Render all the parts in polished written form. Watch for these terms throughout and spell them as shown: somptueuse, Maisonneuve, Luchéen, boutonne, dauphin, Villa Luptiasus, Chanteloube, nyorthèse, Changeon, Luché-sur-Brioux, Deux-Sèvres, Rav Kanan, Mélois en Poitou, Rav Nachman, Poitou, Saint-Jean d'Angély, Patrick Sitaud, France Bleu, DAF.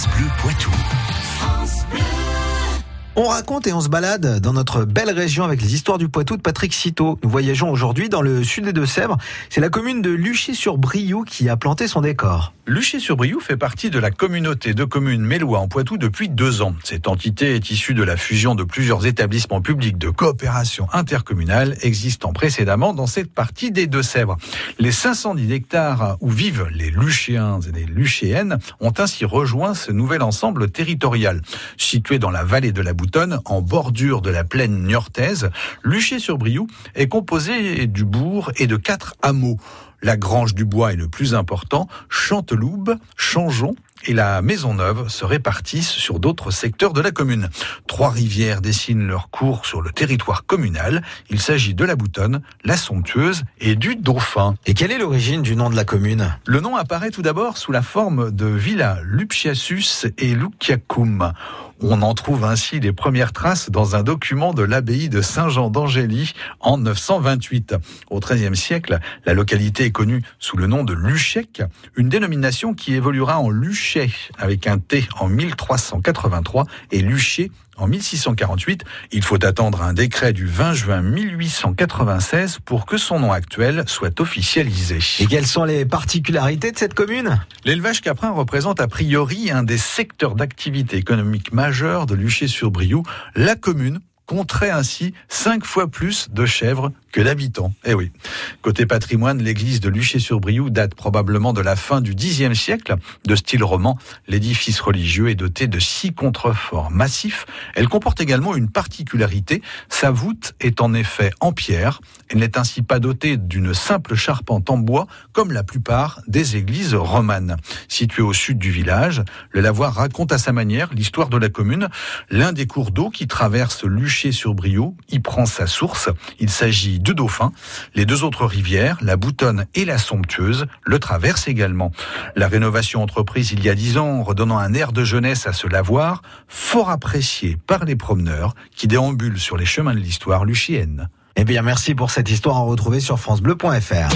France Bleu Poitou. France Bleu. On raconte et on se balade dans notre belle région avec les histoires du Poitou de Patrick Sitaud. Nous voyageons aujourd'hui dans le sud des Deux-Sèvres. C'est la commune de Luché-sur-Brioux qui a planté son décor. Luché-sur-Brioux fait partie de la communauté de communes Mélois en Poitou depuis 2 ans. Cette entité est issue de la fusion de plusieurs établissements publics de coopération intercommunale existant précédemment dans cette partie des Deux-Sèvres. Les 510 hectares où vivent les Luchéens et les Luchéennes ont ainsi rejoint ce nouvel ensemble territorial. Situé dans la vallée de la Boutonne, en bordure de la plaine nyorthèse, Luché-sur-Brioux est composé du bourg et de 4 hameaux. La Grange du Bois est le plus important, Chanteloube, Changeon et la Maisonneuve se répartissent sur d'autres secteurs de la commune. 3 rivières dessinent leur cours sur le territoire communal. Il s'agit de la Boutonne, la Somptueuse et du Dauphin. Et quelle est l'origine du nom de la commune ? Le nom apparaît tout d'abord sous la forme de Villa Luptiasus et Luciacum. On en trouve ainsi les premières traces dans un document de l'abbaye de Saint-Jean d'Angély en 928. Au XIIIe siècle, la localité est connue sous le nom de Luchec, une dénomination qui évoluera en Luchet avec un T en 1383 et Luché en 1648. Il faut attendre un décret du 20 juin 1896 pour que son nom actuel soit officialisé. Et quelles sont les particularités de cette commune ? L'élevage caprin représente a priori un des secteurs d'activité économique majeur de Luché-sur-Brioux. La commune compterait ainsi 5 fois plus de chèvres que d'habitants. Eh oui. Côté patrimoine, l'église de Luché-sur-Brioux date probablement de la fin du Xe siècle. De style roman, l'édifice religieux est doté de 6 contreforts massifs. Elle comporte également une particularité. Sa voûte est en effet en pierre. Elle n'est ainsi pas dotée d'une simple charpente en bois, comme la plupart des églises romanes. Située au sud du village, le lavoir raconte à sa manière l'histoire de la commune. L'un des cours d'eau qui traverse Luché-sur-Brioux y prend sa source. Il s'agit du Dauphin. Les 2 autres rivières, la Boutonne et la Somptueuse, le traversent également. La rénovation entreprise il y a 10 ans, redonnant un air de jeunesse à ce lavoir, fort apprécié par les promeneurs qui déambulent sur les chemins de l'histoire luchéenne. Eh bien, merci pour cette histoire à retrouver sur francebleu.fr.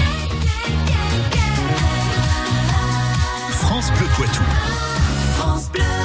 France Bleu Poitou.